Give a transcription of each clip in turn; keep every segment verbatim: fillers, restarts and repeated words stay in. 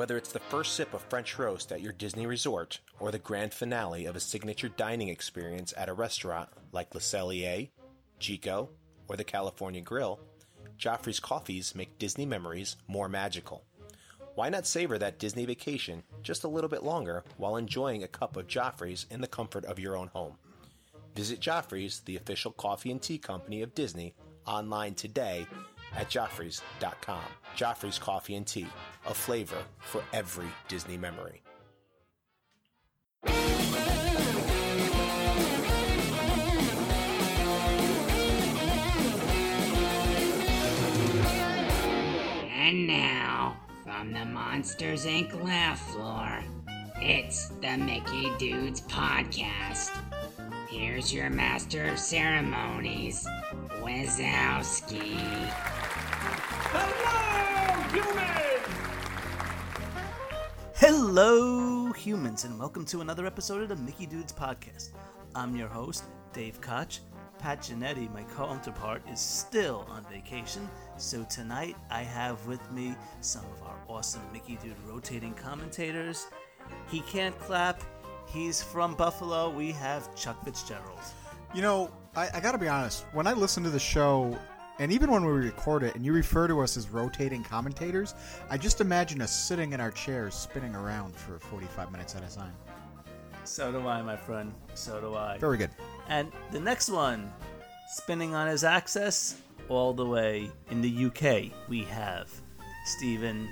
Whether it's the first sip of French roast at your Disney resort or the grand finale of a signature dining experience at a restaurant like Le Cellier, Citrico's, or the California Grill, Joffrey's coffees make Disney memories more magical. Why not savor that Disney vacation just a little bit longer while enjoying a cup of Joffrey's in the comfort of your own home? Visit Joffrey's, the official coffee and tea company of Disney, online today at Joffrey's dot com. Joffrey's Coffee and Tea, a flavor for every Disney memory. And now, from the Monsters, Incorporated laugh floor, it's the Mickey Dudes Podcast. Here's your master of ceremonies, Wazowski. Hello, humans! Hello, humans, and welcome to another episode of the Mickey Dudes Podcast. I'm your host, Dave Koch. Pat Giannetti, my counterpart, is still on vacation, so tonight I have with me some of our awesome Mickey Dude rotating commentators. He can't clap. He's from Buffalo. We have Chuck Fitzgerald. You know, I, I got to be honest. When I listen to the show, and even when we record it, and you refer to us as rotating commentators, I just imagine us sitting in our chairs spinning around for forty-five minutes at a time. So do I, my friend. So do I. Very good. And the next one, spinning on his axis all the way in the U K, we have Stephen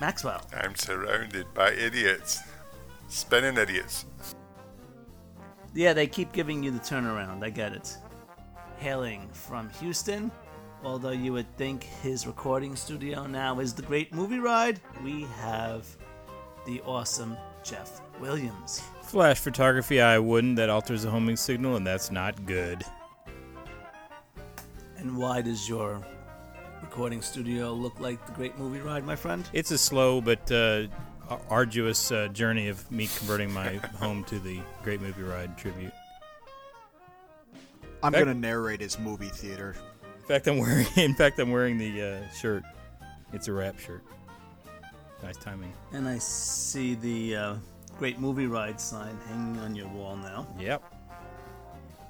Maxwell. I'm surrounded by idiots. Spinning idiots. Yeah, they keep giving you the turnaround. I get it. Hailing from Houston, although you would think his recording studio now is the Great Movie Ride, we have the awesome Jeff Williams. Flash photography, I wouldn't. That alters the homing signal, and that's not good. And why does your recording studio look like the Great Movie Ride, my friend? It's a slow but... Uh... arduous uh, journey of me converting my home to the Great Movie Ride tribute. I'm going to narrate his movie theater. In fact, I'm wearing. In fact, I'm wearing the uh, shirt. It's a wrap shirt. Nice timing. And I see the uh, Great Movie Ride sign hanging on your wall now. Yep.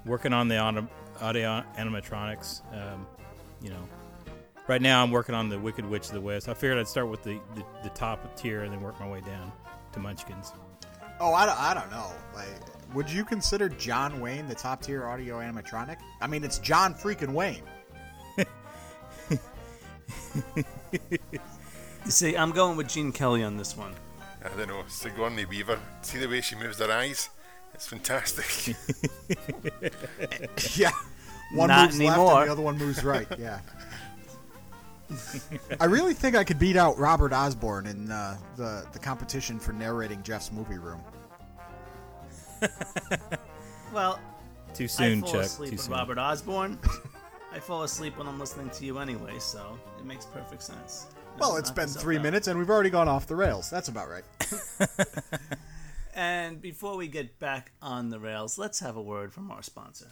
Working on the audio, audio animatronics. Um, you know. Right now, I'm working on the Wicked Witch of the West. I figured I'd start with the, the, the top tier and then work my way down to Munchkins. Oh, I don't, I don't know. Like, would you consider John Wayne the top tier audio animatronic? I mean, it's John freaking Wayne. You see, I'm going with Gene Kelly on this one. I don't know. Sigourney Weaver. See the way she moves her eyes? It's fantastic. Yeah. One Not moves anymore. Left and the other one moves right. Yeah. I really think I could beat out Robert Osborne in uh, the, the competition for narrating Jeff's movie room. Well, too soon, I fall Chuck. asleep Too with soon. Robert Osborne. I fall asleep when I'm listening to you anyway, so it makes perfect sense. It well, it's been three out. minutes and we've already gone off the rails. That's about right. And before we get back on the rails, let's have a word from our sponsor.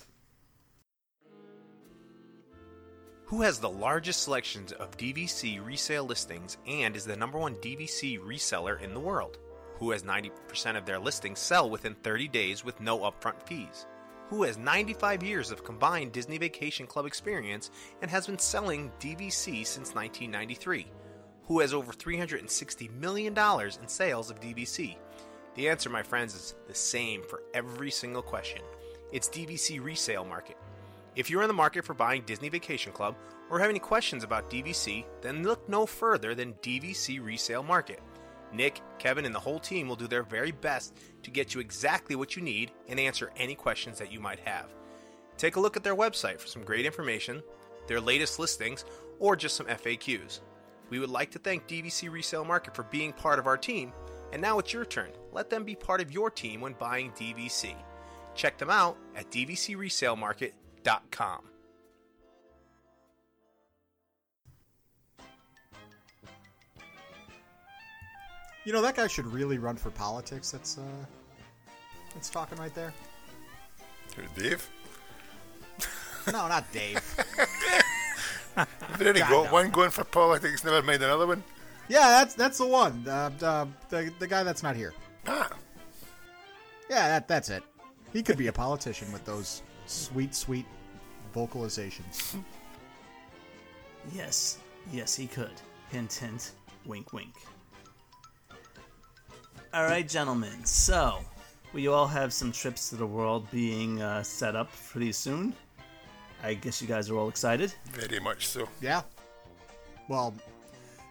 Who has the largest selections of D V C resale listings and is the number one D V C reseller in the world? Who has ninety percent of their listings sell within thirty days with no upfront fees? Who has ninety-five years of combined Disney Vacation Club experience and has been selling D V C since nineteen ninety-three? Who has over three hundred sixty million dollars in sales of D V C? The answer, my friends, is the same for every single question. It's D V C Resale Market. If you're in the market for buying Disney Vacation Club or have any questions about D V C, then look no further than D V C Resale Market. Nick, Kevin, and the whole team will do their very best to get you exactly what you need and answer any questions that you might have. Take a look at their website for some great information, their latest listings, or just some F A Qs. We would like to thank D V C Resale Market for being part of our team, and now it's your turn. Let them be part of your team when buying D V C. Check them out at D V C Resale Market dot com. You know, that guy should really run for politics. That's uh, that's talking right there. Who's Dave? No, not Dave. You've already got one going for politics. Never mind another one. Yeah, that's that's the one. Uh, uh, the the guy that's not here. Ah. Yeah, that that's it. He could be a politician with those sweet, sweet vocalizations. Yes, yes, he could. Hint, hint, wink, wink. All right, gentlemen. So, we all have some trips to the world being uh, set up pretty soon. I guess you guys are all excited. Very much so. Yeah. Well,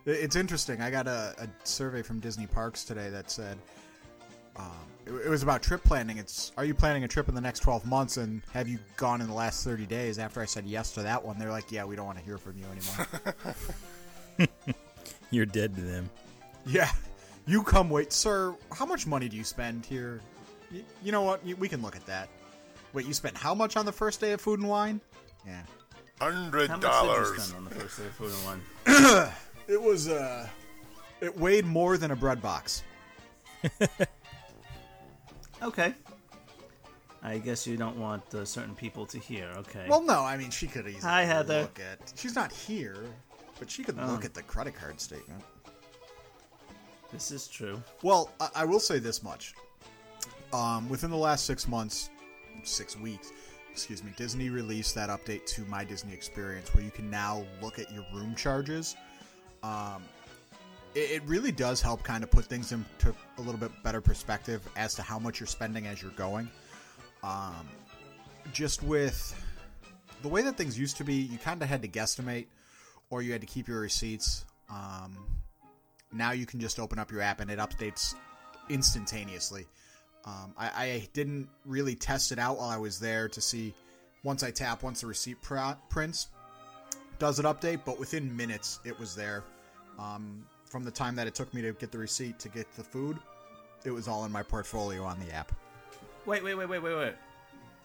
it's interesting. I got a, a survey from Disney Parks today that said, um, it, it was about trip planning. It's, are you planning a trip in the next twelve months, and have you gone in the last thirty days? After I said yes to that one, they're like, yeah, we don't want to hear from you anymore. You're dead to them. Yeah. You come wait, sir, how much money do you spend here? You, you know what? You, we can look at that. Wait, you spent how much on the first day of food and wine? Yeah. one hundred dollars. How much did you spend on the first day of food and wine? It was, uh, it weighed more than a bread box. Okay. I guess you don't want uh, certain people to hear, okay. Well, no, I mean, she could easily Hi, Heather. look at, she's not here, but she could oh. look at the credit card statement. This is true. Well, I, I will say this much. Um, within the last six months, six weeks, excuse me, Disney released that update to My Disney Experience where you can now look at your room charges. Um, it, it really does help kind of put things into a little bit better perspective as to how much you're spending as you're going. Um, just with the way that things used to be, you kind of had to guesstimate or you had to keep your receipts. Um... Now you can just open up your app and it updates instantaneously. Um, I, I didn't really test it out while I was there to see once I tap, once the receipt pr- prints, does it update? But within minutes, it was there. Um, from the time that it took me to get the receipt to get the food, it was all in my portfolio on the app. Wait, wait, wait, wait, wait, wait.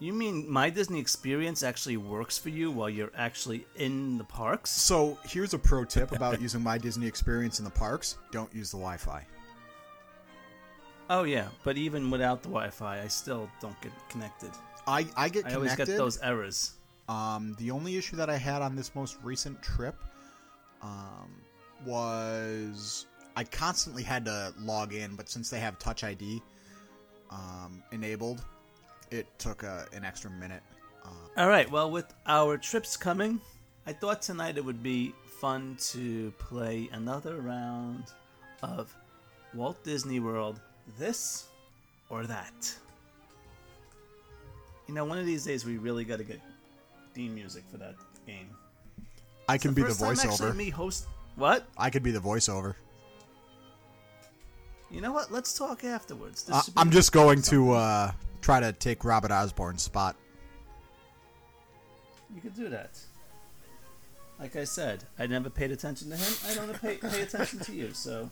You mean My Disney Experience actually works for you while you're actually in the parks? So here's a pro tip about using My Disney Experience in the parks. Don't use the Wi-Fi. Oh, yeah. But even without the Wi-Fi, I still don't get connected. I, I get connected. I always get those errors. Um, the only issue that I had on this most recent trip um, was I constantly had to log in. But since they have Touch I D um, enabled... It took uh, an extra minute. Uh, All right. Well, with our trips coming, I thought tonight it would be fun to play another round of Walt Disney World, this or that. You know, one of these days we really got to get theme music for that game. I can be the voiceover. Me host. What? I could be the voiceover. You know what? Let's talk afterwards. This uh, I'm just going to... Uh, try to take Robert Osborne's spot. You could do that. Like I said, I never paid attention to him. I don't pay, pay attention to you, so...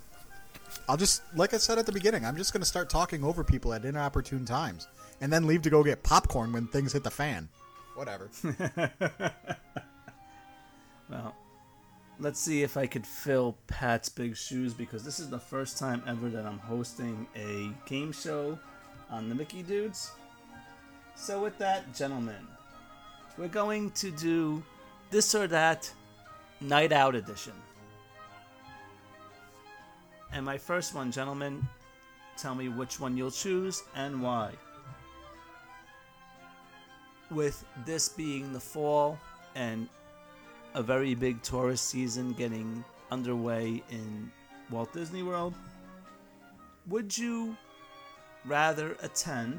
I'll just... Like I said at the beginning, I'm just going to start talking over people at inopportune times. And then leave to go get popcorn when things hit the fan. Whatever. Well, let's see if I could fill Pat's big shoes, because this is the first time ever that I'm hosting a game show... on the Mickey Dudes. So with that, gentlemen, we're going to do this or that night out edition. And my first one, gentlemen, tell me which one you'll choose and why. With this being the fall and a very big tourist season getting underway in Walt Disney World, would you rather attend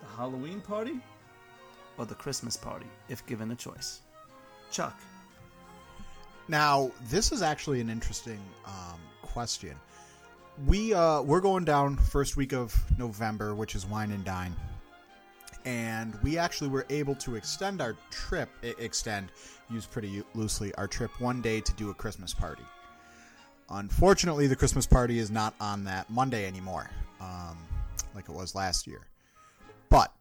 the Halloween party or the Christmas party, if given a choice? Chuck. Now, this is actually an interesting um, question. We, uh, we're going down first week of November, which is Wine and Dine. And we actually were able to extend our trip, extend, use pretty loosely, our trip one day to do a Christmas party. Unfortunately, the Christmas party is not on that Monday anymore. Um, like it was last year. But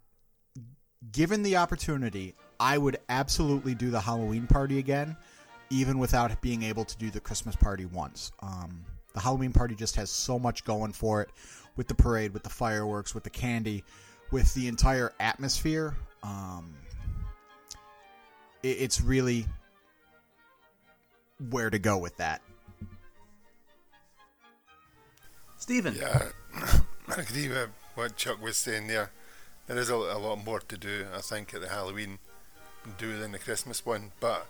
given the opportunity, I would absolutely do the Halloween party again, even without being able to do the Christmas party once. Um, the Halloween party just has so much going for it, with the parade, with the fireworks, with the candy, with the entire atmosphere. Um, it, it's really where to go with that. Stephen. Yeah, I agree with what Chuck was saying there. There is a, a lot more to do, I think, at the Halloween do than the Christmas one. But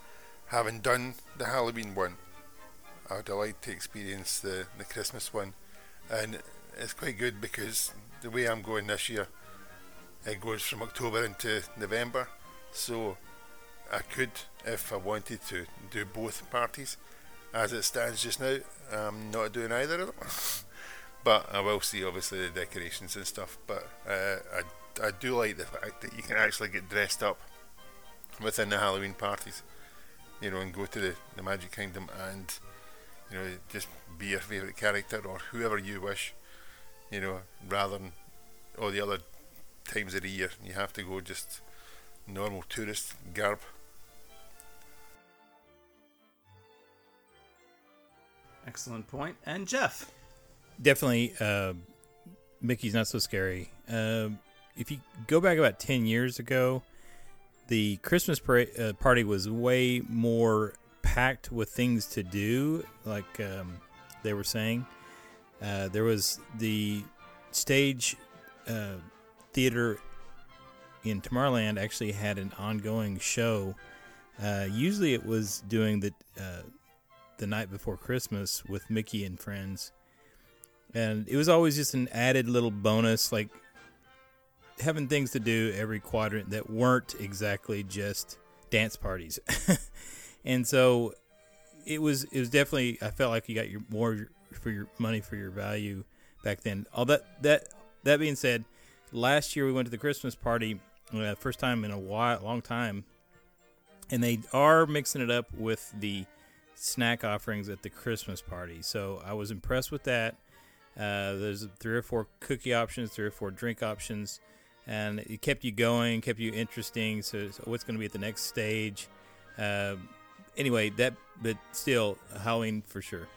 having done the Halloween one, I would like to experience the, the Christmas one. And it's quite good because the way I'm going this year, it goes from October into November. So I could, if I wanted to, do both parties. As it stands just now, I'm not doing either of them. But I will see, obviously, the decorations and stuff. But uh, I, I do like the fact that you can actually get dressed up within the Halloween parties, you know, and go to the, the Magic Kingdom and, you know, just be your favourite character or whoever you wish, you know, rather than all the other times of the year. You have to go just normal tourist garb. Excellent point. And Jeff? Definitely, uh, Mickey's Not So Scary. Uh, if you go back about ten years ago, the Christmas parade, uh, party was way more packed with things to do, like um, they were saying. Uh, there was the stage uh, theater in Tomorrowland actually had an ongoing show. Uh, usually it was doing the uh, the night before Christmas with Mickey and friends. And it was always just an added little bonus, like having things to do every quadrant that weren't exactly just dance parties. And so it was it was definitely, I felt like you got your more for your money for your value back then. All that that that being said, last year we went to the Christmas party, uh, first time in a while, long time, and they are mixing it up with the snack offerings at the Christmas party. So I was impressed with that. Uh, there's three or four cookie options, three or four drink options, and it kept you going, kept you interesting. So, so what's going to be at the next stage? Uh, anyway, that but still Halloween for sure.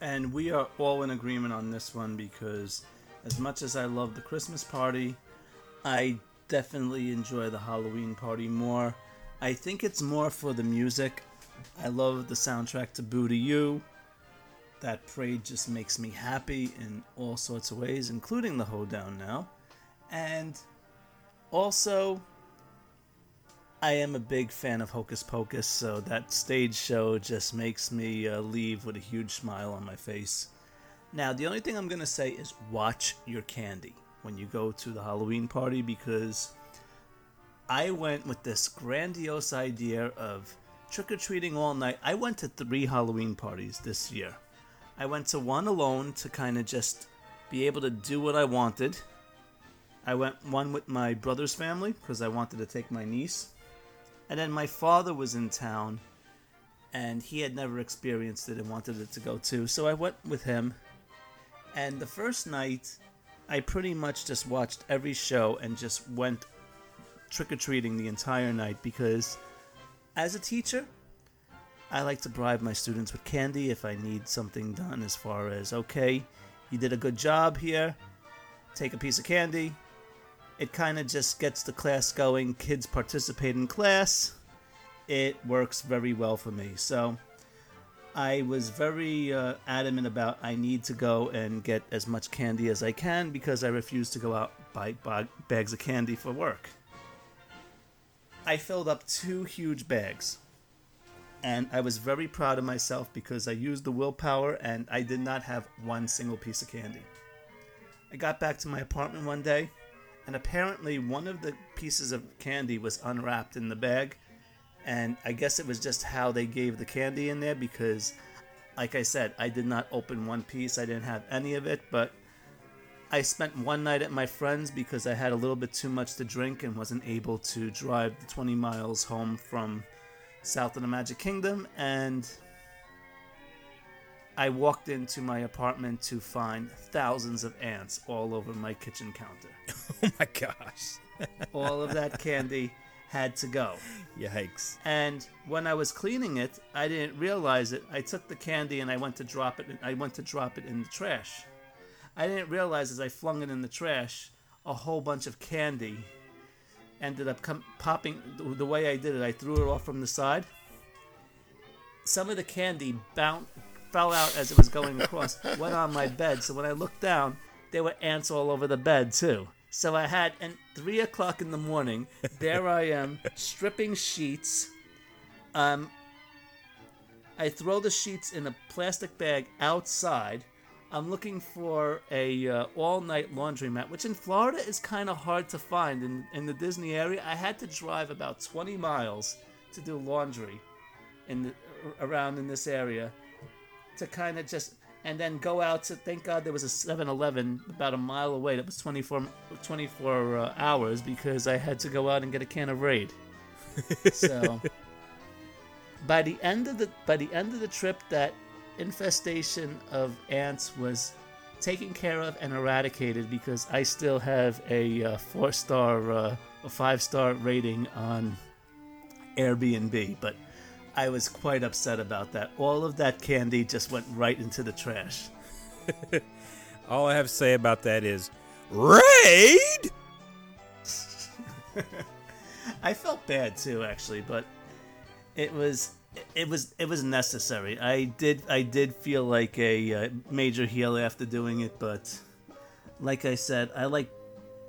And we are all in agreement on this one because, as much as I love the Christmas party, I definitely enjoy the Halloween party more. I think it's more for the music. I love the soundtrack to Boo to You. That parade just makes me happy in all sorts of ways, including the hoedown now. And also, I am a big fan of Hocus Pocus, so that stage show just makes me uh, leave with a huge smile on my face. Now, the only thing I'm going to say is watch your candy when you go to the Halloween party, because I went with this grandiose idea of trick-or-treating all night. I went to three Halloween parties this year. I went to one alone to kind of just be able to do what I wanted. I went one with my brother's family because I wanted to take my niece. And then my father was in town and he had never experienced it and wanted it to go too. So I went with him. And the first night, I pretty much just watched every show and just went trick-or-treating the entire night because as a teacher, I like to bribe my students with candy if I need something done as far as, okay, you did a good job here, take a piece of candy. It kind of just gets the class going, kids participate in class. It works very well for me. So I was very uh, adamant about I need to go and get as much candy as I can because I refuse to go out and buy bags of candy for work. I filled up two huge bags. And I was very proud of myself because I used the willpower and I did not have one single piece of candy. I got back to my apartment one day and apparently one of the pieces of candy was unwrapped in the bag. And I guess it was just how they gave the candy in there because, like I said, I did not open one piece. I didn't have any of it, but I spent one night at my friend's because I had a little bit too much to drink and wasn't able to drive the twenty miles home from south of the Magic Kingdom, and I walked into my apartment to find thousands of ants all over my kitchen counter. Oh my gosh. All of that candy had to go. Yikes. And when I was cleaning it, I didn't realize it. I took the candy and I went to drop it and I went to drop it in the trash. I didn't realize as I flung it in the trash, a whole bunch of candy ended up com- popping. The way I did it, I threw it off from the side. Some of the candy bounced, fell out as it was going across, went on my bed. So when I looked down, there were ants all over the bed, too. So I had, and three o'clock in the morning, there I am, stripping sheets. Um, I throw the sheets in a plastic bag outside. I'm looking for a uh, all-night laundromat, which in Florida is kind of hard to find. In, in the Disney area, I had to drive about twenty miles to do laundry in the, around in this area to kind of just... And then go out to, thank God there was a seven eleven about a mile away that was twenty-four, twenty-four uh, hours because I had to go out and get a can of Raid. So by the end of the by the end of the trip, that infestation of ants was taken care of and eradicated because I still have a uh, four-star, uh, a five-star rating on Airbnb, but I was quite upset about that. All of that candy just went right into the trash. All I have to say about that is, Raid! I felt bad too, actually, but it was it was it was necessary. I did I did feel like a uh, major heel after doing it, but like I said, I like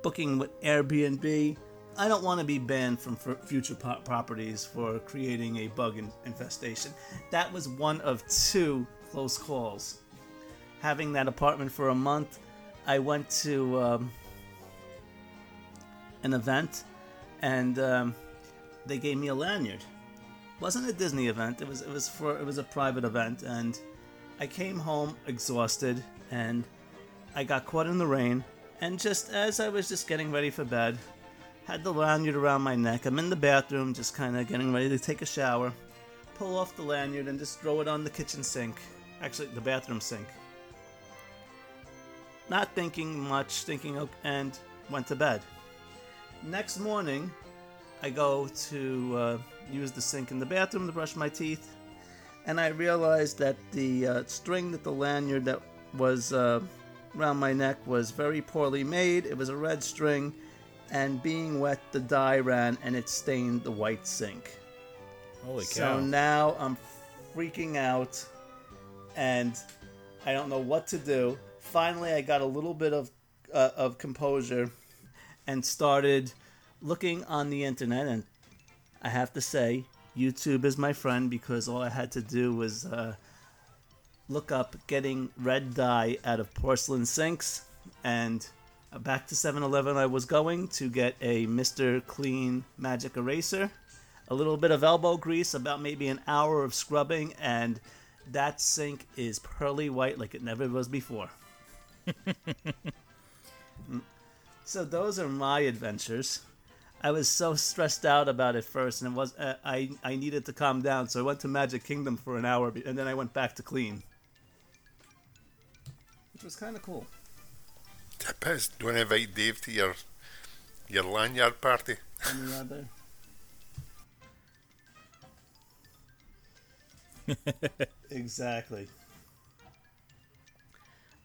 booking with Airbnb. I don't want to be banned from future po- properties for creating a bug in- infestation. That was one of two close calls. Having that apartment for a month, I went to um, an event, and um, they gave me a lanyard. It wasn't a Disney event. It was it was for it was a private event, and I came home exhausted, and I got caught in the rain. And just as I was just getting ready for bed, had the lanyard around my neck. I'm in the bathroom, just kind of getting ready to take a shower. Pull off the lanyard and just throw it on the kitchen sink. Actually, the bathroom sink. Not thinking much, thinking, okay, and went to bed. Next morning, I go to uh, use the sink in the bathroom to brush my teeth, and I realized that the uh, string that the lanyard that was uh, around my neck was very poorly made. It was a red string. And being wet, the dye ran, and it stained the white sink. Holy cow. So now I'm freaking out, and I don't know what to do. Finally, I got a little bit of uh, of composure and started looking on the internet. And I have to say, YouTube is my friend because all I had to do was uh, look up getting red dye out of porcelain sinks, and... Back to seven eleven I was going to get a Mister Clean Magic Eraser, a little bit of elbow grease, about maybe an hour of scrubbing, and that sink is pearly white like it never was before. So those are my adventures. I was so stressed out about it first, and it was uh, I, I needed to calm down, so I went to Magic Kingdom for an hour, and then I went back to Clean. Which was kind of cool. Pest, don't invite Dave to your your lanyard party. Any other? Exactly.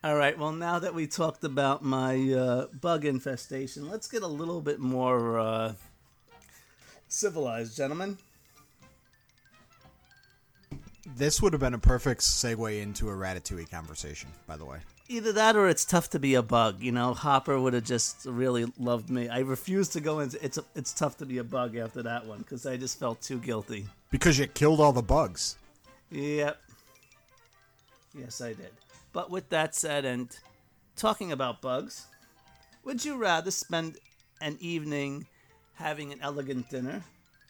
All right. Well, now that we talked about my uh, bug infestation, let's get a little bit more uh, civilized, gentlemen. This would have been a perfect segue into a Ratatouille conversation, by the way. Either that or it's tough to be a bug. You know, Hopper would have just really loved me. I refused to go into it's a, it's tough to be a bug after that one because I just felt too guilty. Because you killed all the bugs. Yep. Yes, I did. But with that said, and talking about bugs, would you rather spend an evening having an elegant dinner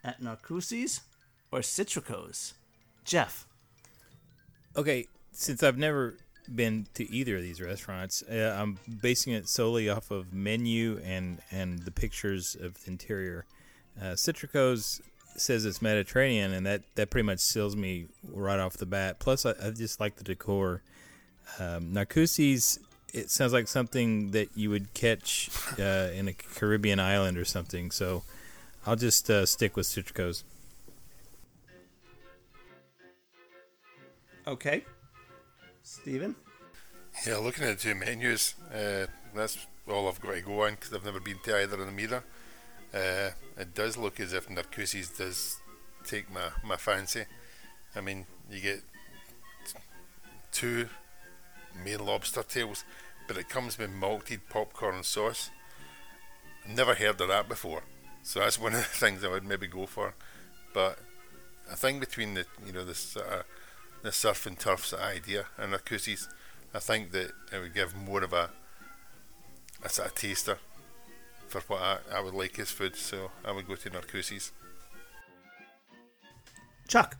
at Narcoossee's or Citrico's? Jeff. Okay, since I've never... been to either of these restaurants. Uh, I'm basing it solely off of menu and, and the pictures of the interior. Uh, Citrico's says it's Mediterranean, and that, that pretty much seals me right off the bat. Plus, I, I just like the decor. Um, Narcoossee's, it sounds like something that you would catch uh, in a Caribbean island or something, so I'll just uh, stick with Citrico's. Okay. Steven? Yeah, looking at the two menus, uh, that's all I've got to go on because I've never been to either of them either. Uh, it does look as if Narcoossee's does take my, my fancy. I mean, you get two main lobster tails, but it comes with malted popcorn sauce. Never heard of that before, so that's one of the things I would maybe go for. But I think between the you know this uh, the surf and turf's idea and Narcoossee's, I think that it would give more of a a sort of taster for what I, I would like as food, so I would go to Narcoossee's. Chuck.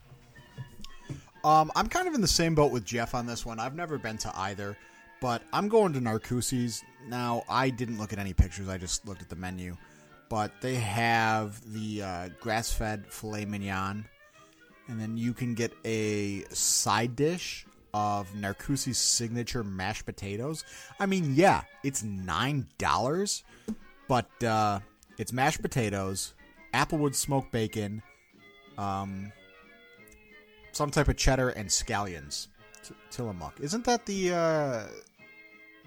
Um, I'm kind of in the same boat with Jeff on this one. I've never been to either, but I'm going to Narcoossee's. Now, I didn't look at any pictures. I just looked at the menu, but they have the uh, grass-fed filet mignon, and then you can get a side dish of Narcoossee's signature mashed potatoes. I mean, yeah, it's nine dollars, but uh, it's mashed potatoes, Applewood smoked bacon, um, some type of cheddar, and scallions. T- Tillamook. Isn't that the uh,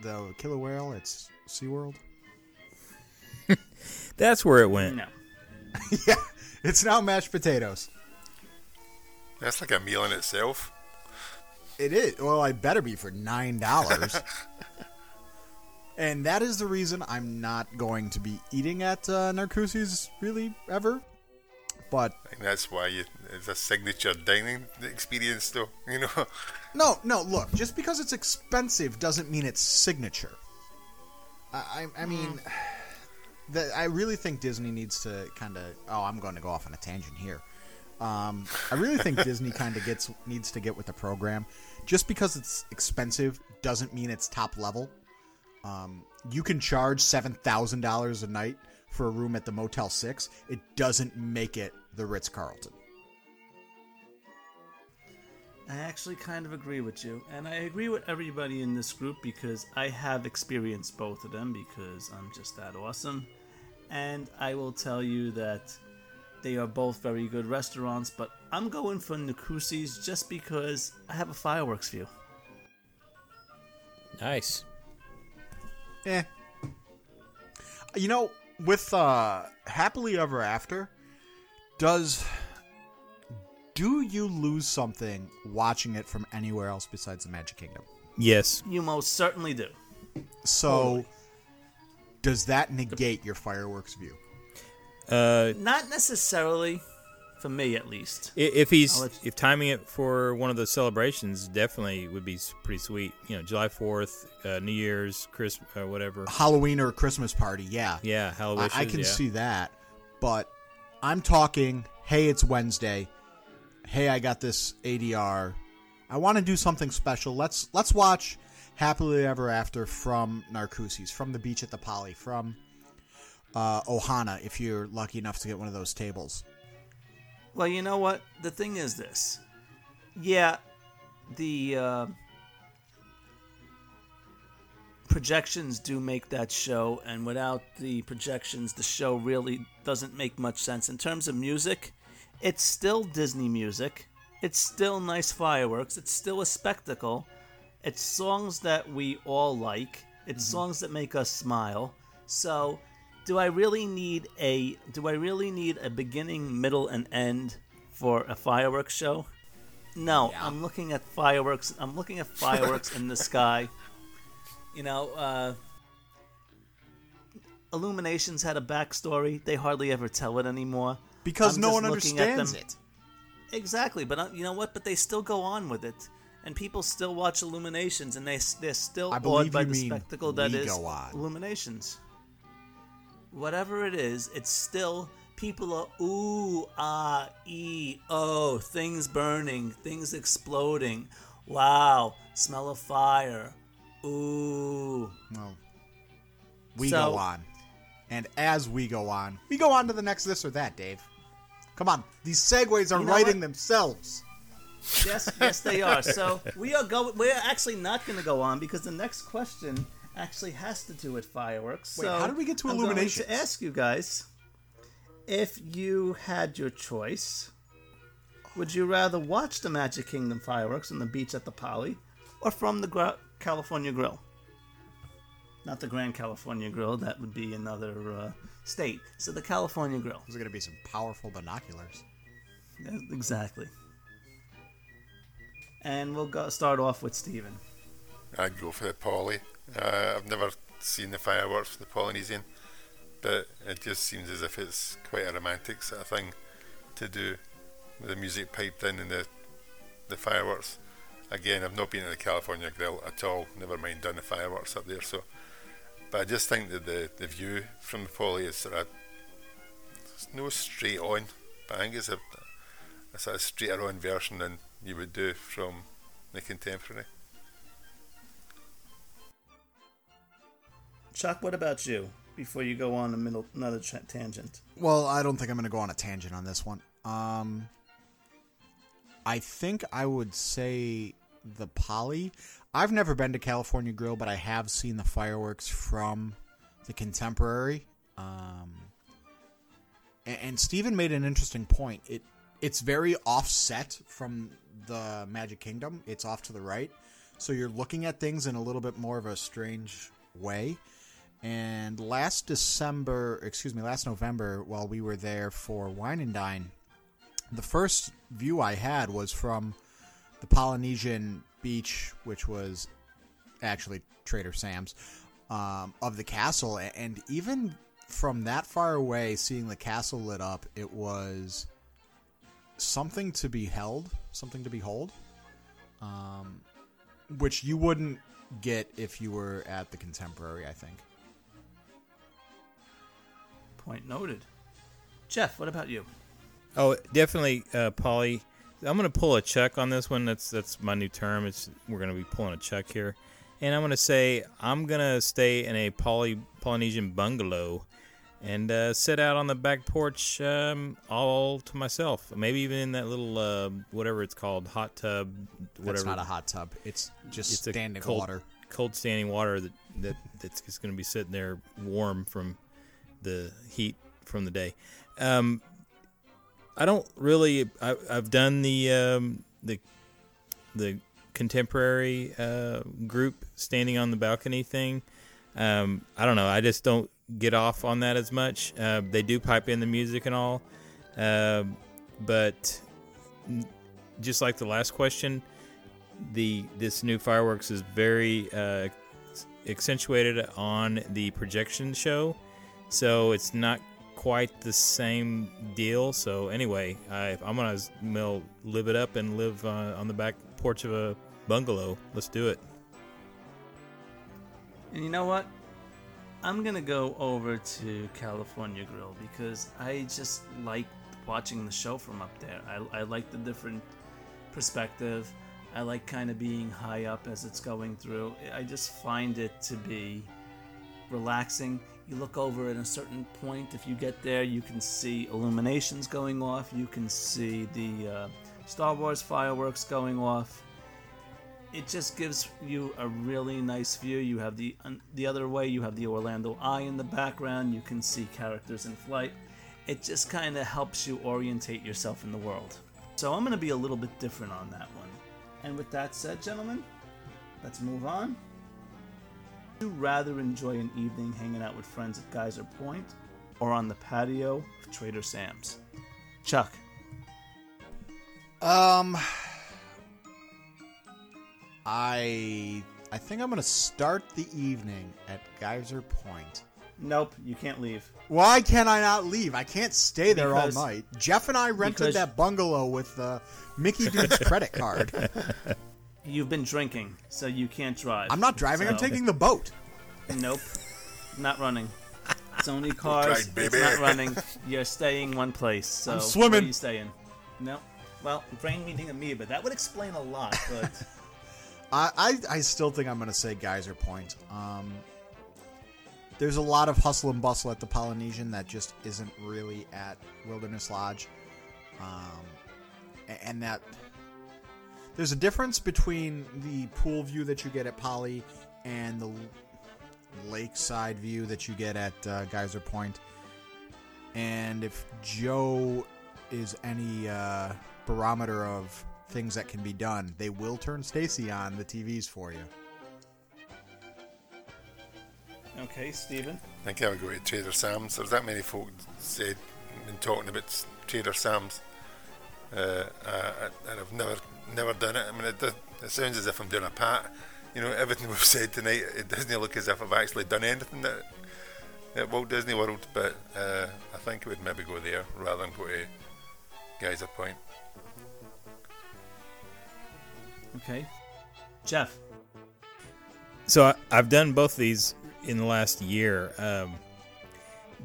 the killer whale? It's SeaWorld? That's where it went. No. Yeah, it's now mashed potatoes. That's like a meal in itself. It is. Well, I better be for nine dollars. And that is the reason I'm not going to be eating at uh, Narcoossee's really ever. But I think that's why you, it's a signature dining experience, though. You know. No, no. Look, just because it's expensive doesn't mean it's signature. I, I, I mean, the, I really think Disney needs to kind of. Oh, I'm going to go off on a tangent here. Um, I really think Disney kind of gets needs to get with the program. Just because it's expensive doesn't mean it's top level. Um, you can charge seven thousand dollars a night for a room at the Motel six. It doesn't make it the Ritz-Carlton. I actually kind of agree with you, and I agree with everybody in this group because I have experienced both of them because I'm just that awesome. And I will tell you that they are both very good restaurants, but I'm going for Narcoossee's just because I have a fireworks view. Nice. Eh. You know, with uh, Happily Ever After, does do you lose something watching it from anywhere else besides the Magic Kingdom? Yes. You most certainly do. So, totally. Does that negate your fireworks view? Uh, Not necessarily, for me at least. If he's you- if timing it for one of those celebrations, definitely would be pretty sweet. You know, July fourth, uh, New Year's, Christmas, uh, whatever. Halloween or Christmas party, yeah. Yeah, Halloween. I, I can yeah. see that, but I'm talking, hey, it's Wednesday. Hey, I got this A D R. I want to do something special. Let's let's watch Happily Ever After from Narcoossee's, from the beach at the Poly, from Uh, Ohana, if you're lucky enough to get one of those tables. Well, you know what? The thing is this. Yeah, the uh, projections do make that show, and without the projections, the show really doesn't make much sense. In terms of music, it's still Disney music. It's still nice fireworks. It's still a spectacle. It's songs that we all like. It's mm-hmm. songs that make us smile. So... Do I really need a do I really need a beginning, middle, and end for a fireworks show? No, yeah. I'm looking at fireworks. I'm looking at fireworks in the sky. You know, uh, Illuminations had a backstory. They hardly ever tell it anymore because I'm no one understands it. Exactly, but uh, you know what? But they still go on with it, and people still watch Illuminations, and they they're still awed by the spectacle that is Illuminations. Whatever it is, it's still people are ooh, ah, ee, oh, things burning, things exploding. Wow, smell of fire. Ooh. Well, we so, go on. And as we go on, we go on to the next this or that, Dave. Come on, these segues are you know writing what? themselves. Yes, yes, they are. So we are go- we're actually not going to go on because the next question actually has to do with fireworks. Wait, so how did we get to Illuminations? I'm going to ask you guys, if you had your choice, would you rather watch the Magic Kingdom fireworks on the beach at the Poly or from the Gra- California Grill? Not the Grand California Grill. That would be another uh, state. So the California Grill. Those are going to be some powerful binoculars. Yeah, exactly. and we'll go start off with Stephen. I'd go for the Poly. Uh, I've never seen the fireworks for the Polynesian, but it just seems as if it's quite a romantic sort of thing to do with the music piped in and the the fireworks. Again, I've not been to the California Grill at all, never mind done the fireworks up there. So, but I just think that the, the view from the Poly is sort of, it's no straight on, but I think it's a, a sort of straighter on version than you would do from the Contemporary. Chuck, what about you? Before you go on a middle, another t- tangent. Well, I don't think I'm going to go on a tangent on this one. Um, I think I would say the Poly. I've never been to California Grill, but I have seen the fireworks from the Contemporary. Um, and, and Stephen made an interesting point. It it's very offset from the Magic Kingdom. It's off to the right, so you're looking at things in a little bit more of a strange way. And last December, excuse me, last November, while we were there for Wine and Dine, the first view I had was from the Polynesian beach, which was actually Trader Sam's, um, of the castle. And even from that far away, seeing the castle lit up, it was something to be held, something to behold, um, which you wouldn't get if you were at the Contemporary, I think. Point noted. Jeff, what about you? Oh, definitely, uh, Polly. I'm going to pull a Chuck on this one. That's that's my new term. It's we're going to be pulling a Chuck here, and I'm going to say I'm going to stay in a Poly Polynesian bungalow, and uh, sit out on the back porch um, all to myself. Maybe even in that little uh, whatever it's called, hot tub. Whatever. It's not a hot tub. It's just it's standing cold, water. Cold standing water that, that that's just going to be sitting there warm from the heat from the day. Um, I don't really. I, I've done the um, the the Contemporary uh, group standing on the balcony thing. Um, I don't know. I just don't get off on that as much. Uh, they do pipe in the music and all, uh, but just like the last question, the this new fireworks is very uh, accentuated on the projection show, so it's not quite the same deal. So anyway, I, I'm gonna we'll live it up and live uh, on the back porch of a bungalow. Let's do it. And you know what? I'm going to go over to California Grill because I just like watching the show from up there. I, I like the different perspective. I like kind of being high up as it's going through. I just find it to be relaxing. You look over at a certain point. If you get there, you can see Illuminations going off. You can see the uh, Star Wars fireworks going off. It just gives you a really nice view. You have the the other way, you have the Orlando Eye in the background. You can see characters in flight. It just kind of helps you orientate yourself in the world. So I'm going to be a little bit different on that one. And with that said, gentlemen, let's move on. Would you rather enjoy an evening hanging out with friends at Geyser Point or on the patio of Trader Sam's? Chuck. Um... I I think I'm going to start the evening at Geyser Point. Nope, you can't leave. Why can I not leave? I can't stay there because, all night. Jeff and I rented because, that bungalow with uh, Mickey Dude's credit card. You've been drinking, so you can't drive. I'm not driving. So. I'm taking the boat. Nope. Not running. It's only cars. Right, it's not running. You're staying one place. So I'm swimming. Where are you staying? No. Well, brain meeting amoeba. That would explain a lot, but... I, I still think I'm going to say Geyser Point. Um, there's a lot of hustle and bustle at the Polynesian that just isn't really at Wilderness Lodge. Um, and that there's a difference between the pool view that you get at Poly and the lakeside view that you get at uh, Geyser Point. And if Joe is any uh, barometer of things that can be done, they will turn Stacy on the T Vs for you. Okay, Stephen. I think I would go to Trader Sam's. There's that many folk said been talking about Trader Sam's. Uh, I, I've never never done it. I mean, it, it sounds as if I'm doing a pat. You know, everything we've said tonight, it doesn't look as if I've actually done anything that, at Walt Disney World, but uh, I think I would maybe go there rather than go to Geyser Point. Okay. Jeff? So I, I've done both of these in the last year. Um,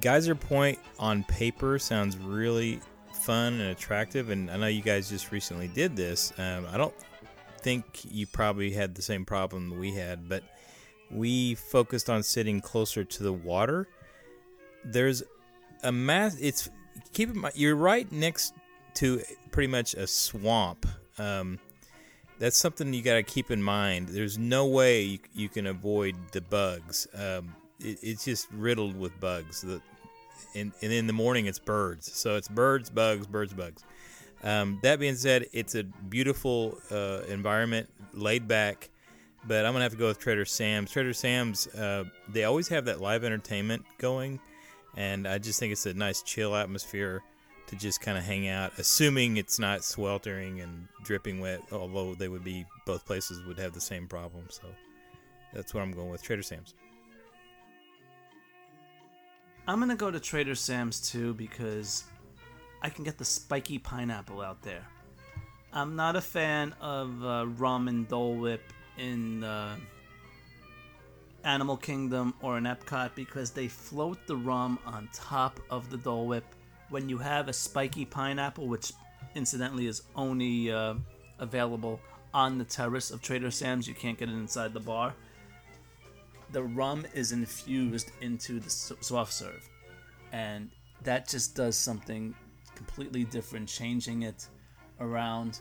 Geyser Point on paper sounds really fun and attractive, and I know you guys just recently did this. Um, I don't think you probably had the same problem that we had, but we focused on sitting closer to the water. There's a mass. It's keep in mind you're right next to pretty much a swamp. Um, that's something you got to keep in mind. There's no way you, you can avoid the bugs. Um, it, it's just riddled with bugs. The, and, and in the morning it's birds. So it's birds, bugs, birds, bugs. Um, that being said, it's a beautiful uh, environment, laid back. But I'm going to have to go with Trader Sam's. Trader Sam's, uh, they always have that live entertainment going. And I just think it's a nice chill atmosphere to just kind of hang out, assuming it's not sweltering and dripping wet, although they would be, both places would have the same problem. So that's what I'm going with, Trader Sam's. I'm going to go to Trader Sam's too because I can get the spiky pineapple out there. I'm not a fan of uh, rum and Dole Whip in uh, Animal Kingdom or in Epcot because they float the rum on top of the Dole Whip. When you have a spiky pineapple, which incidentally is only uh, available on the terrace of Trader Sam's, you can't get it inside the bar. The rum is infused into the soft serve, and that just does something completely different. Changing it around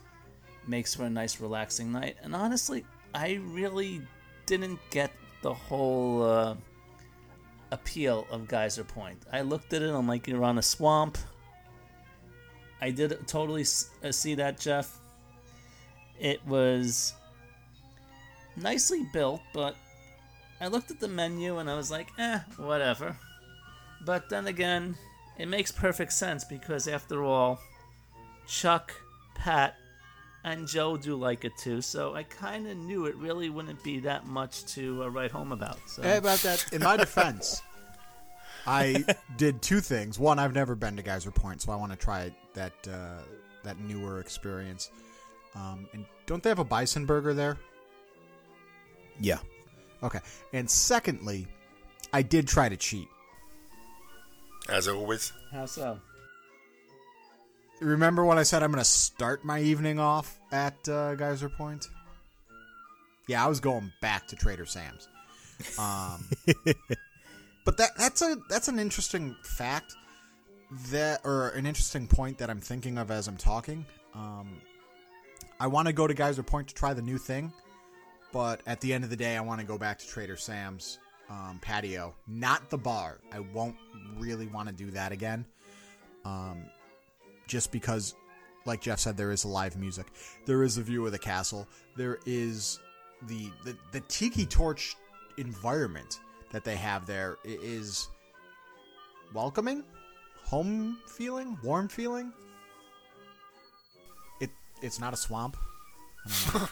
makes for a nice relaxing night, and honestly I really didn't get the whole uh, appeal of Geyser Point. I looked at it, I'm like, you're on a swamp. I did totally see that, Jeff. It was nicely built, but I looked at the menu and I was like, eh, whatever. But then again, it makes perfect sense because after all, Chuck, Pat, and Joe do like it too, so I kind of knew it really wouldn't be that much to uh, write home about. So. Hey, about that, in my defense, I did two things. One, I've never been to Geyser Point, so I want to try that uh, that newer experience. Um, and don't they have a bison burger there? Yeah. Okay. And secondly, I did try to cheat. As always. How so? Remember when I said I'm going to start my evening off at uh, Geyser Point? Yeah, I was going back to Trader Sam's. Um, but that that's a that's an interesting fact that, or an interesting point that I'm thinking of as I'm talking. Um, I want to go to Geyser Point to try the new thing, but at the end of the day, I want to go back to Trader Sam's um, patio, not the bar. I won't really want to do that again. Um. Just because, like Jeff said, there is live music. There is a view of the castle. There is the, the the tiki torch environment that they have there is welcoming, home feeling, warm feeling. It It's not a swamp. I don't know.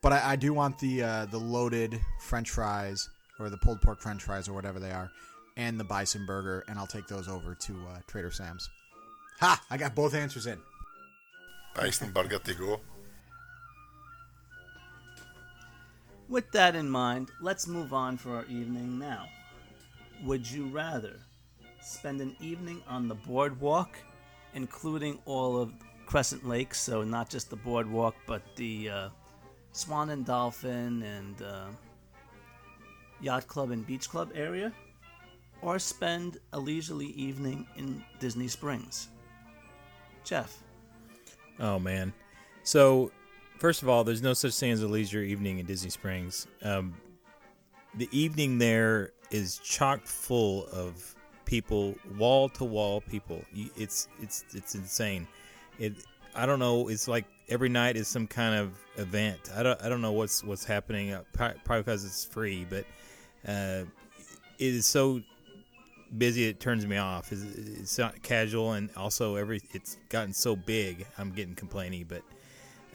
But I, I do want the uh, the loaded French fries or the pulled pork French fries or whatever they are. And the bison burger, and I'll take those over to uh, Trader Sam's. Ha! I got both answers in. Bison burger to go. With that in mind, let's move on for our evening now. Would you rather spend an evening on the boardwalk, including all of Crescent Lake, so not just the boardwalk, but the uh, Swan and Dolphin and uh, Yacht Club and Beach Club area? Or spend a leisurely evening in Disney Springs? Jeff? Oh, man. So, first of all, there's no such thing as a leisure evening in Disney Springs. Um, the evening there is chock full of people, wall-to-wall people. It's it's it's insane. It I don't know. It's like every night is some kind of event. I don't, I don't know what's, what's happening, probably because it's free, but uh, it is so busy it turns me off. It's not casual, and also every it's gotten so big. I'm getting complainy, but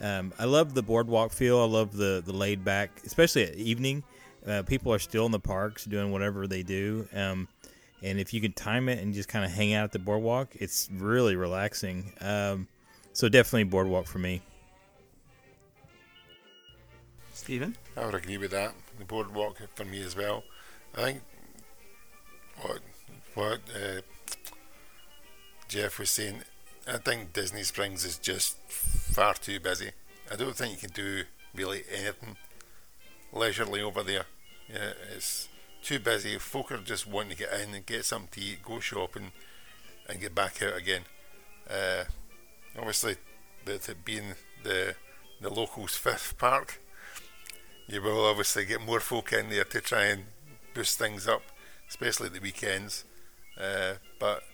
Um, I love the boardwalk feel. I love the, the laid back, especially at evening. Uh, people are still in the parks doing whatever they do. Um, and if you can time it and just kind of hang out at the boardwalk, it's really relaxing. Um, so definitely boardwalk for me. Stephen? I would agree with that. The boardwalk for me as well. I think what, what uh, Jeff was saying, I think Disney Springs is just far too busy. I don't think you can do really anything leisurely over there. Yeah, it's too busy. Folk are just wanting to get in and get something to eat, go shopping, and get back out again. Uh, obviously, with it being the the locals' fifth park, you will obviously get more folk in there to try and boost things up, especially at the weekends. Uh, but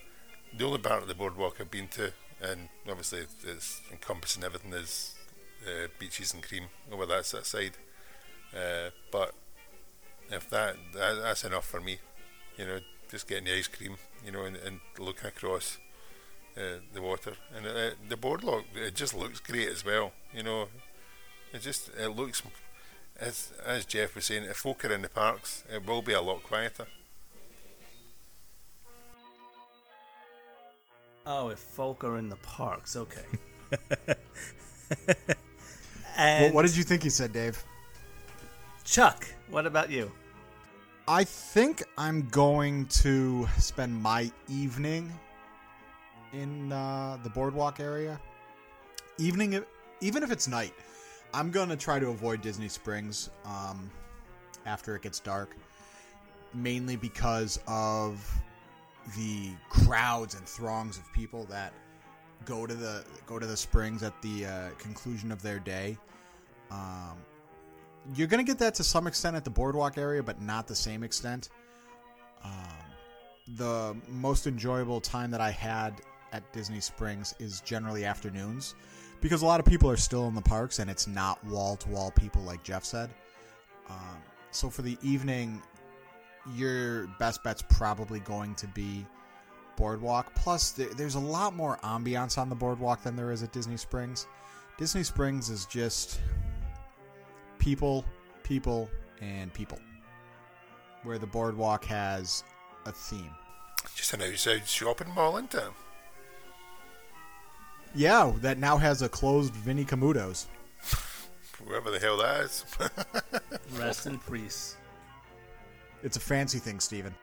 the only part of the boardwalk I've been to, and obviously it's encompassing everything, is uh, Beaches and Cream over that side. Uh, but if that, that that's enough for me, you know, just getting the ice cream, you know, and, and looking across uh, the water, and uh, the boardwalk, it just looks great as well, you know. It just it looks, as as Jeff was saying, if folk are in the parks, it will be a lot quieter. Oh, if folk are in the parks, okay. And well, what did you think he said, Dave? Chuck, what about you? I think I'm going to spend my evening in uh, the boardwalk area. Evening, even if it's night, I'm going to try to avoid Disney Springs um, after it gets dark, mainly because of the crowds and throngs of people that go to the go to the springs at the uh, conclusion of their day. Um, you're going to get that to some extent at the boardwalk area, but not the same extent. Um, the most enjoyable time that I had at Disney Springs is generally afternoons, because a lot of people are still in the parks and it's not wall-to-wall people like Jeff said. Um, so for the evening, your best bet's probably going to be boardwalk. Plus, th- there's a lot more ambiance on the boardwalk than there is at Disney Springs. Disney Springs is just people, people, and people, where the boardwalk has a theme. Just an outside shopping mall, isn't it? Yeah, that now has a closed Vinnie Camuto's. Whoever the hell that is. Rest in peace. It's a fancy thing, Stephen.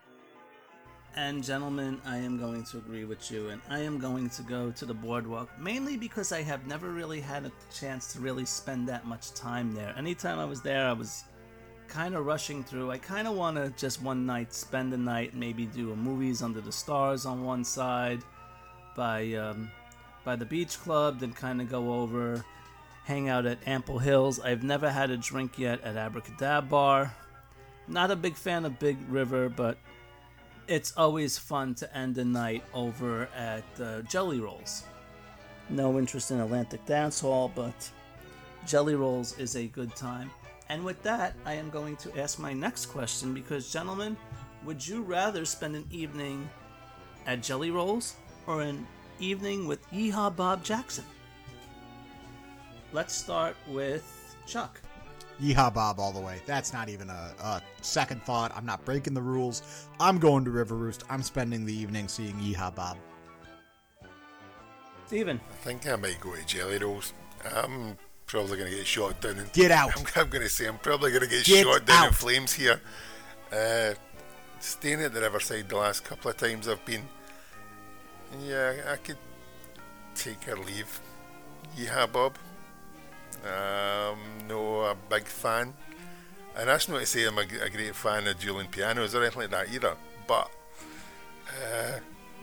And gentlemen, I am going to agree with you, and I am going to go to the boardwalk, mainly because I have never really had a chance to really spend that much time there. Anytime I was there, I was kind of rushing through. I kind of want to just one night spend the night, maybe do a movies under the stars on one side by um, by the beach club, then kind of go over, hang out at Ample Hills. I've never had a drink yet at Abracadabra Bar. Not a big fan of Big River, but it's always fun to end the night over at uh, Jelly Rolls. No interest in Atlantic Dance Hall, but Jelly Rolls is a good time. And with that, I am going to ask my next question, because, gentlemen, would you rather spend an evening at Jelly Rolls or an evening with Yeehaw Bob Jackson? Let's start with Chuck. Yeehaw Bob all the way. That's not even a, a second thought. I'm not breaking the rules. I'm going to River Roost. I'm spending the evening seeing Yeehaw Bob. Steven? I think I might go to Jelly Rolls. I'm probably going to get shot down. In, get out. I'm, I'm going to say I'm probably going to get, get shot down out. in flames here. Uh, staying at the Riverside the last couple of times I've been, yeah, I could take or leave Yeehaw Bob. Um, no, a big fan, and that's not to say I'm a, a great fan of dueling pianos or anything like that either. But uh,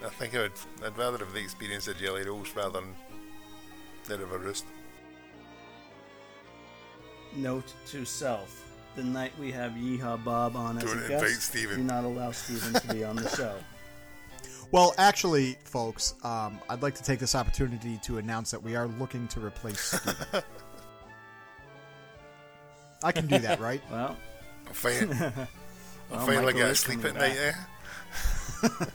I think I would, I'd rather have the experience of Jelly Rolls rather than the River Roost. Note to self: the night we have Yeehaw Bob on as Don't a invite guest, Steven. Do not allow Steven to be on the show. Well, actually, folks, um, I'd like to take this opportunity to announce that we are looking to replace Steven. I can do that, right? Well, I'm finally well, got to sleep at night, yeah?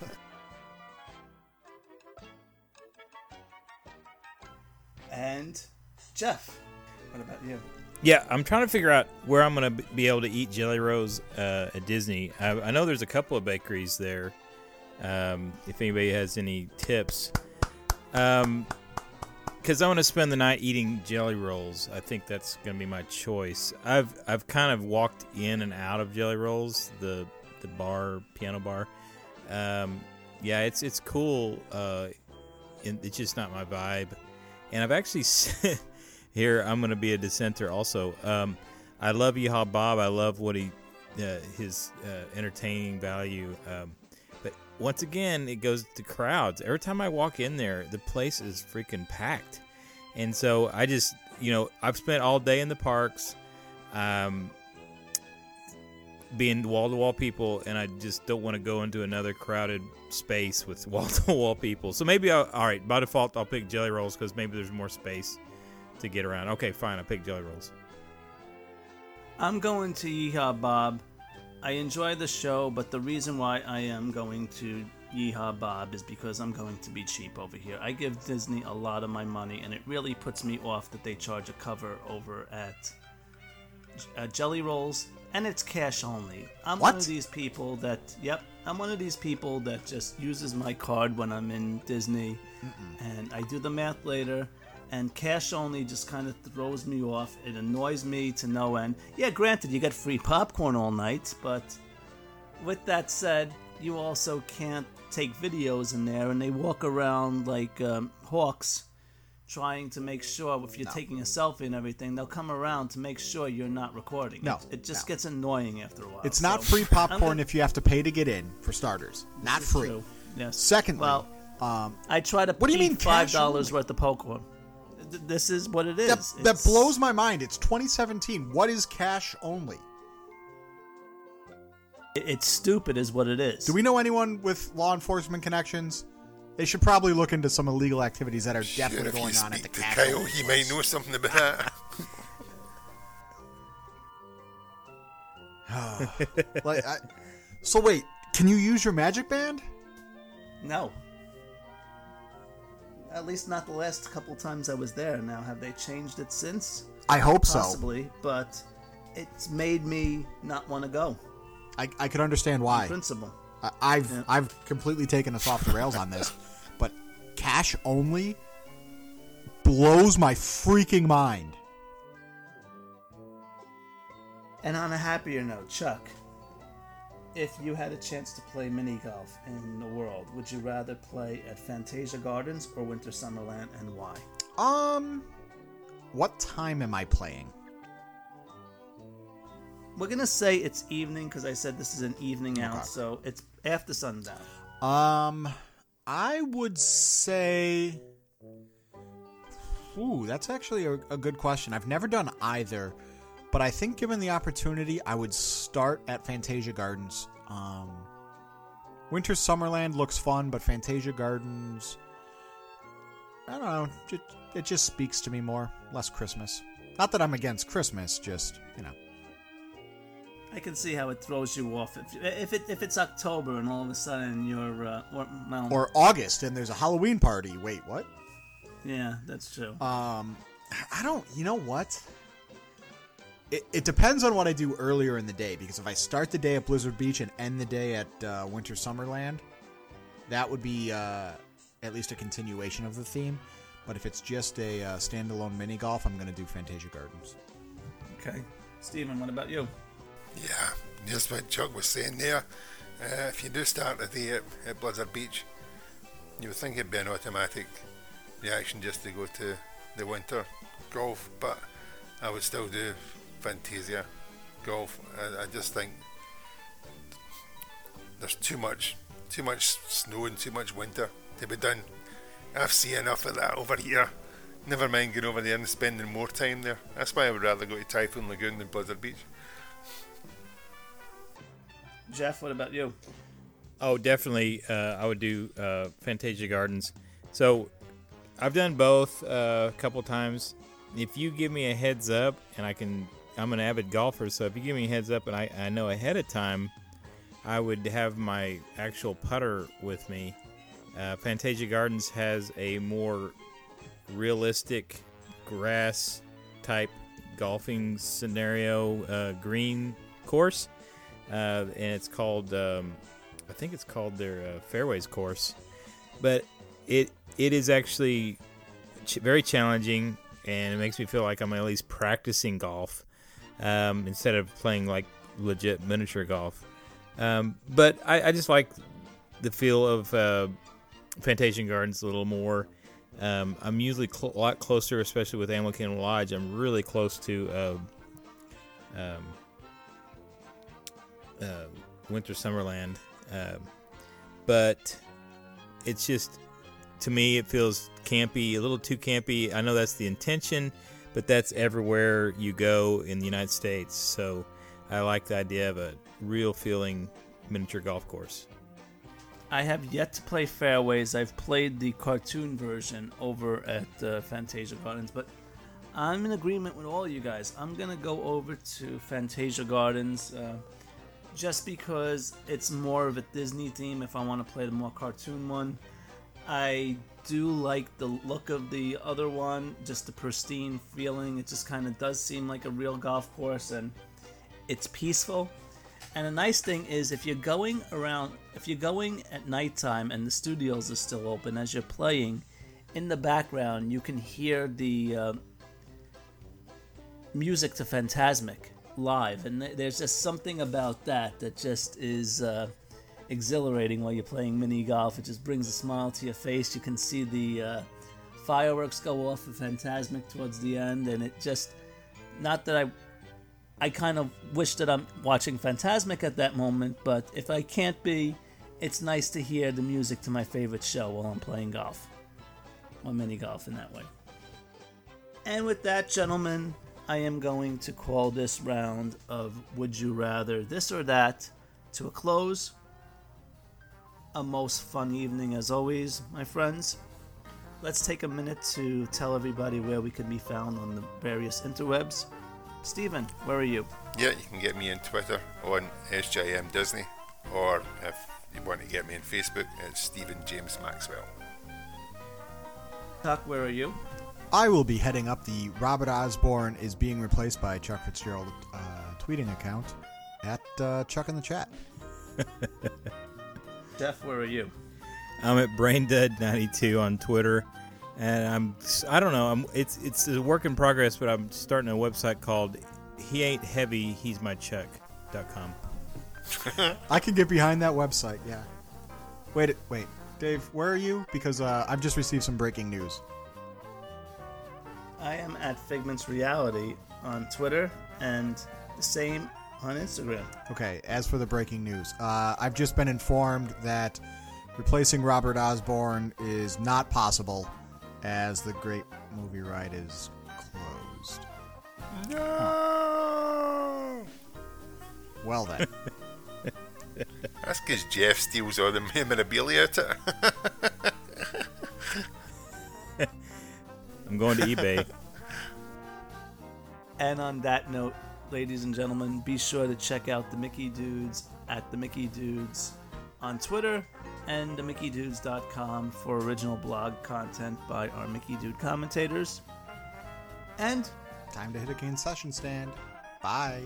And Jeff, What about you? Yeah, I'm trying to figure out where I'm going to be able to eat Jelly Rolls uh, at Disney. I, I know there's a couple of bakeries there. Um, if anybody has any tips. Um, because I want to spend the night eating Jelly Rolls. I think that's going to be my choice. I've I've kind of walked in and out of Jelly Rolls, the the bar, piano bar. Um, yeah, it's it's cool. Uh, it's just not my vibe. And I've actually said... Here, I'm going to be a dissenter also. Um, I love Yeehaw Bob. I love what he, uh, his uh, entertaining value. Um, but once again, it goes to crowds. Every time I walk in there, the place is freaking packed. And so I just, you know, I've spent all day in the parks um, being wall-to-wall people, and I just don't want to go into another crowded space with wall-to-wall people. So maybe, I'll, all right, by default, I'll pick Jelly Rolls because maybe there's more space to get around. Okay, fine. I pick Jelly Rolls. I'm going to Yeehaw Bob. I enjoy the show, but the reason why I am going to Yeehaw Bob is because I'm going to be cheap over here. I give Disney a lot of my money, and it really puts me off that they charge a cover over at uh, Jelly Rolls, and it's cash only. I'm what? one of these people that, yep, I'm one of these people that just uses my card when I'm in Disney, Mm-mm. and I do the math later. And cash only just kind of throws me off. It annoys me to no end. Yeah, granted, you get free popcorn all night, but with that said, you also can't take videos in there, and they walk around like um, hawks trying to make sure if you're no. taking a selfie and everything, they'll come around to make sure you're not recording. No, it, it just no. gets annoying after a while. It's so. not free popcorn gonna... if you have to pay to get in, for starters. Not free. True. Yes. Secondly, well, um, I try to what eat do you mean five dollars worth of popcorn. This is what it is. That, that blows my mind. It's twenty seventeen. What is cash only? It's stupid is what it is. Do we know anyone with law enforcement connections? They should probably look into some illegal activities that are Shit, definitely going on at the cash only. Coyote, he may know something about that. like, I, so wait, can you use your magic band? No. At least not the last couple times I was there. Now, have they changed it since? I hope Possibly, so. Possibly, but it's made me not want to go. I, I could understand why. In principle. I, I've yeah. I've completely taken us off the rails on this, but cash only blows my freaking mind. And on a happier note, Chuck, if you had a chance to play mini-golf in the world, would you rather play at Fantasia Gardens or Winter Summerland, and why? Um, what time am I playing? We're going to say it's evening because I said this is an evening out, okay. So it's after sundown. Um, I would say... Ooh, that's actually a, a good question. I've never done either. But I think given the opportunity, I would start at Fantasia Gardens. Um, Winter Summerland looks fun, but Fantasia Gardens, I don't know, it, it just speaks to me more. Less Christmas. Not that I'm against Christmas, just, you know. I can see how it throws you off. If if, it, if it's October and all of a sudden you're... Uh, or, well, or August and there's a Halloween party. Wait, what? Yeah, that's true. Um, I don't... You know what? It, it depends on what I do earlier in the day, because if I start the day at Blizzard Beach and end the day at uh, Winter Summerland, that would be uh, at least a continuation of the theme. But if it's just a uh, standalone mini golf, I'm going to do Fantasia Gardens. Okay, Stephen, what about you? Yeah, just what Chuck was saying there. Uh, if you do start at the uh, at Blizzard Beach, you would think it'd be an automatic reaction just to go to the winter golf, but I would still do Fantasia golf. I, I just think there's too much too much snow and too much winter to be done. I've seen enough of that over here, never mind going over there and spending more time there. That's why I would rather go to Typhoon Lagoon than Blizzard Beach. Jeff, what about you? Oh, definitely uh, I would do uh, Fantasia Gardens. So I've done both uh, a couple times. If you give me a heads up, and I can I'm an avid golfer, so if you give me a heads up and I, I know ahead of time, I would have my actual putter with me. Uh, Fantasia Gardens has a more realistic grass type golfing scenario uh, green course, uh, and it's called um, I think it's called their uh, Fairways course, but it it is actually ch- very challenging, and it makes me feel like I'm at least practicing golf um, instead of playing like legit miniature golf. Um, but I, I just like the feel of uh, Fantasia Gardens a little more. Um, I'm usually cl- a lot closer, especially with Anglican Lodge. I'm really close to uh, um, uh, Winter Summerland, uh, but it's just, to me, it feels campy, a little too campy. I know that's the intention, but that's everywhere you go in the United States. So I like the idea of a real feeling miniature golf course. I have yet to play Fairways. I've played the cartoon version over at uh, Fantasia Gardens, but I'm in agreement with all you guys. I'm going to go over to Fantasia Gardens uh, just because it's more of a Disney theme if I want to play the more cartoon one. I do like the look of the other one, just the pristine feeling. It just kind of does seem like a real golf course, and it's peaceful. And a nice thing is, if you're going around, if you're going at nighttime and the studios are still open as you're playing, in the background you can hear the uh, music to Fantasmic live, and th- there's just something about that that just is uh, exhilarating while you're playing mini golf. It just brings a smile to your face. You can see the uh, fireworks go off of Fantasmic towards the end, and it just, not that I. I kind of wish that I'm watching Fantasmic at that moment, but if I can't be, it's nice to hear the music to my favorite show while I'm playing golf. Or mini golf in that way. And with that, gentlemen, I am going to call this round of Would You Rather This or That to a close. A most fun evening as always, my friends. Let's take a minute to tell everybody where we can be found on the various interwebs. Stephen, where are you? Yeah, you can get me on Twitter on S J M Disney, or if you want to get me on Facebook, it's Stephen James Maxwell. Chuck, where are you? I will be heading up the Robert Osborne is being replaced by Chuck Fitzgerald uh, tweeting account at uh, Chuck in the Chat. Jeff, where are you? I'm at braindead ninety-two on Twitter. And I'm, I don't know, I'm, it's it's a work in progress, but I'm starting a website called He Ain't Heavy, He's My Chuck dot com. I can get behind that website, yeah. Wait, wait, Dave, where are you? Because uh, I've just received some breaking news. I am at Figments Reality on Twitter and the same on Instagram. Okay, as for the breaking news, uh, I've just been informed that replacing Robert Osborne is not possible, as the Great Movie Ride is closed. No! Well then. That's because Jeff steals all the memorabilia to it. I'm going to eBay. And on that note, ladies and gentlemen, be sure to check out the Mickey Dudes at the Mickey Dudes on Twitter, and the Mickey Dudes dot com for original blog content by our Mickey Dude commentators. And time to hit a concession stand. Bye.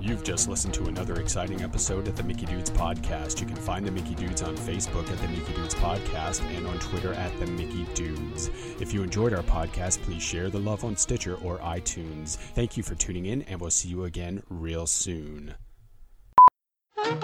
You've just listened to another exciting episode of the Mickey Dudes Podcast. You can find the Mickey Dudes on Facebook at the Mickey Dudes Podcast and on Twitter at the Mickey Dudes. If you enjoyed our podcast, please share the love on Stitcher or iTunes. Thank you for tuning in, and we'll see you again real soon. I'm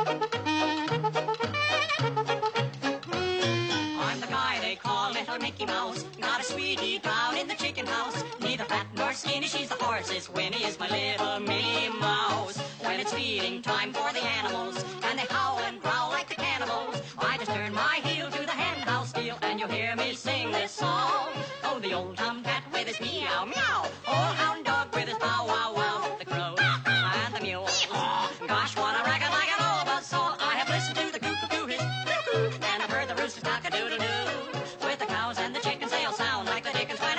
the guy they call Little Mickey Mouse. Got a sweetie down in the chicken house. Neither fat nor skinny, she's the horse's Winnie is my little Minnie Mouse. When it's feeding time for the animals, and they howl and growl like the cannibals, I just turn my heel to the hen house deal, and you'll hear me sing this song. Oh, the old tomcat with his meow, meow, old hound dog with his bow, wow, wow, the crow and the mule. Gosh, what a racket I got all about saw. I have listened to the cuckoo, his cuckoo, and I've heard the rooster's cock-a-doodle-doo. With the cows and the chickens, they'll sound like the dickens when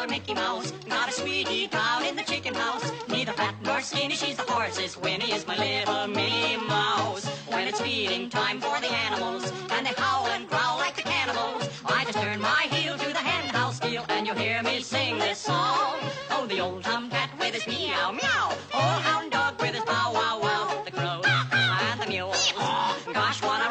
little Mickey Mouse, not a sweetie down in the chicken house. Neither fat nor skinny, she's the horse's Winnie is my little Minnie Mouse. When it's feeding time for the animals, and they howl and growl like the cannibals, I just turn my heel to the hen house deal, and you'll hear me sing this song. Oh, the old tomcat with his meow meow, old hound dog with his bow wow wow, the crow and the mule. Gosh, what a